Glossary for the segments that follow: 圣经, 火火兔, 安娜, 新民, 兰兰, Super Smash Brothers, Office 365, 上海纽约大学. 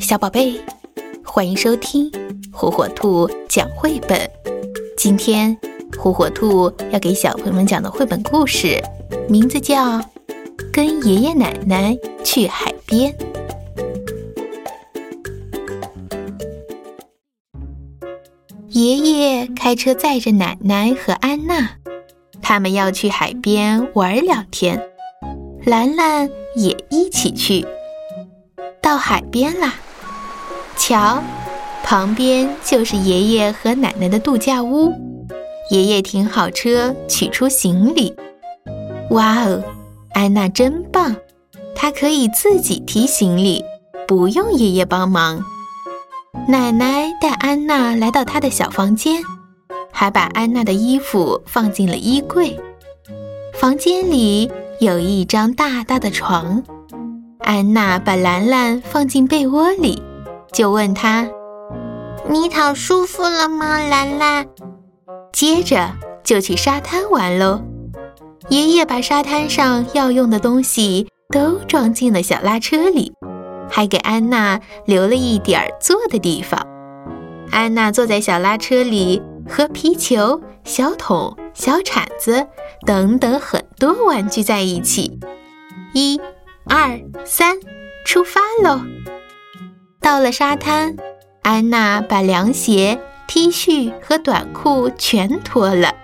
小宝贝，欢迎收听火火兔讲绘本。今天火火兔要给小朋友们讲的绘本故事名字叫《跟爷爷奶奶去海边》。爷爷开车载着奶奶和安娜，他们要去海边玩两天，兰兰也一起去。到海边啦，瞧，旁边就是爷爷和奶奶的度假屋。爷爷停好车，取出行李。哇哦，安娜真棒，她可以自己提行李，不用爷爷帮忙。奶奶带安娜来到她的小房间，还把安娜的衣服放进了衣柜。房间里有一张大大的床，安娜把兰兰放进被窝里，就问她：“你躺舒服了吗，兰兰？”接着就去沙滩玩喽。爷爷把沙滩上要用的东西都装进了小拉车里，还给安娜留了一点儿坐的地方。安娜坐在小拉车里，和皮球、小桶、小铲子等等很多玩具在一起。1、2、3，出发喽！到了沙滩，安娜把凉鞋、T 恤和短裤全脱了，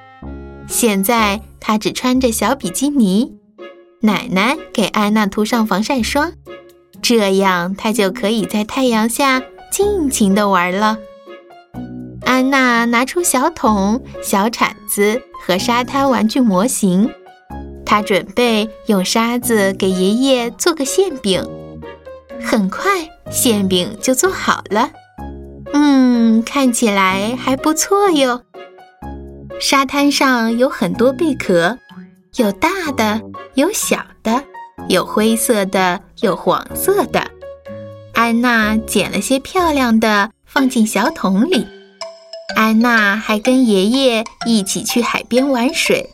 现在她只穿着小比基尼。奶奶给安娜涂上防晒霜，这样她就可以在太阳下尽情地玩了。安娜拿出小桶、小铲子和沙滩玩具模型，他准备用沙子给爷爷做个馅饼。很快馅饼就做好了，看起来还不错哟。沙滩上有很多贝壳，有大的，有小的，有灰色的，有黄色的。安娜捡了些漂亮的放进小桶里。安娜还跟爷爷一起去海边玩水，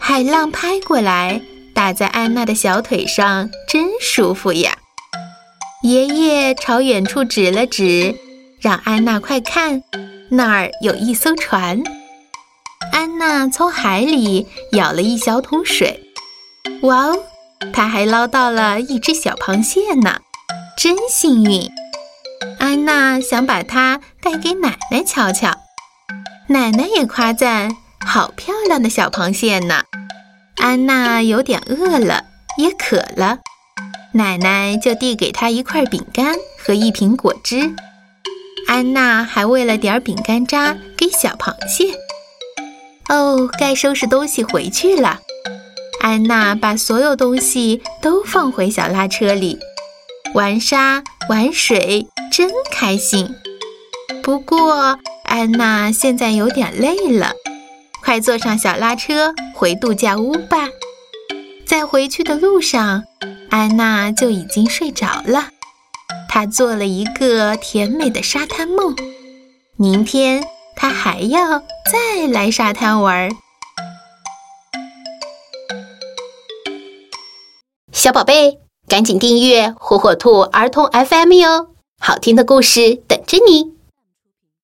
海浪拍过来，打在安娜的小腿上，真舒服呀。爷爷朝远处指了指，让安娜快看，那儿有一艘船。安娜从海里舀了一小桶水，哇哦，她还捞到了一只小螃蟹呢，真幸运。安娜想把它带给奶奶瞧瞧，奶奶也夸赞，好漂亮的小螃蟹呢。安娜有点饿了，也渴了，奶奶就递给她一块饼干和一瓶果汁。安娜还喂了点饼干渣给小螃蟹。哦，该收拾东西回去了。安娜把所有东西都放回小拉车里，玩沙玩水真开心。不过安娜现在有点累了，快坐上小拉车回度假屋吧。在回去的路上，安娜就已经睡着了，她做了一个甜美的沙滩梦。明天她还要再来沙滩玩。小宝贝，赶紧订阅火火兔儿童 FM 哟，好听的故事等着你。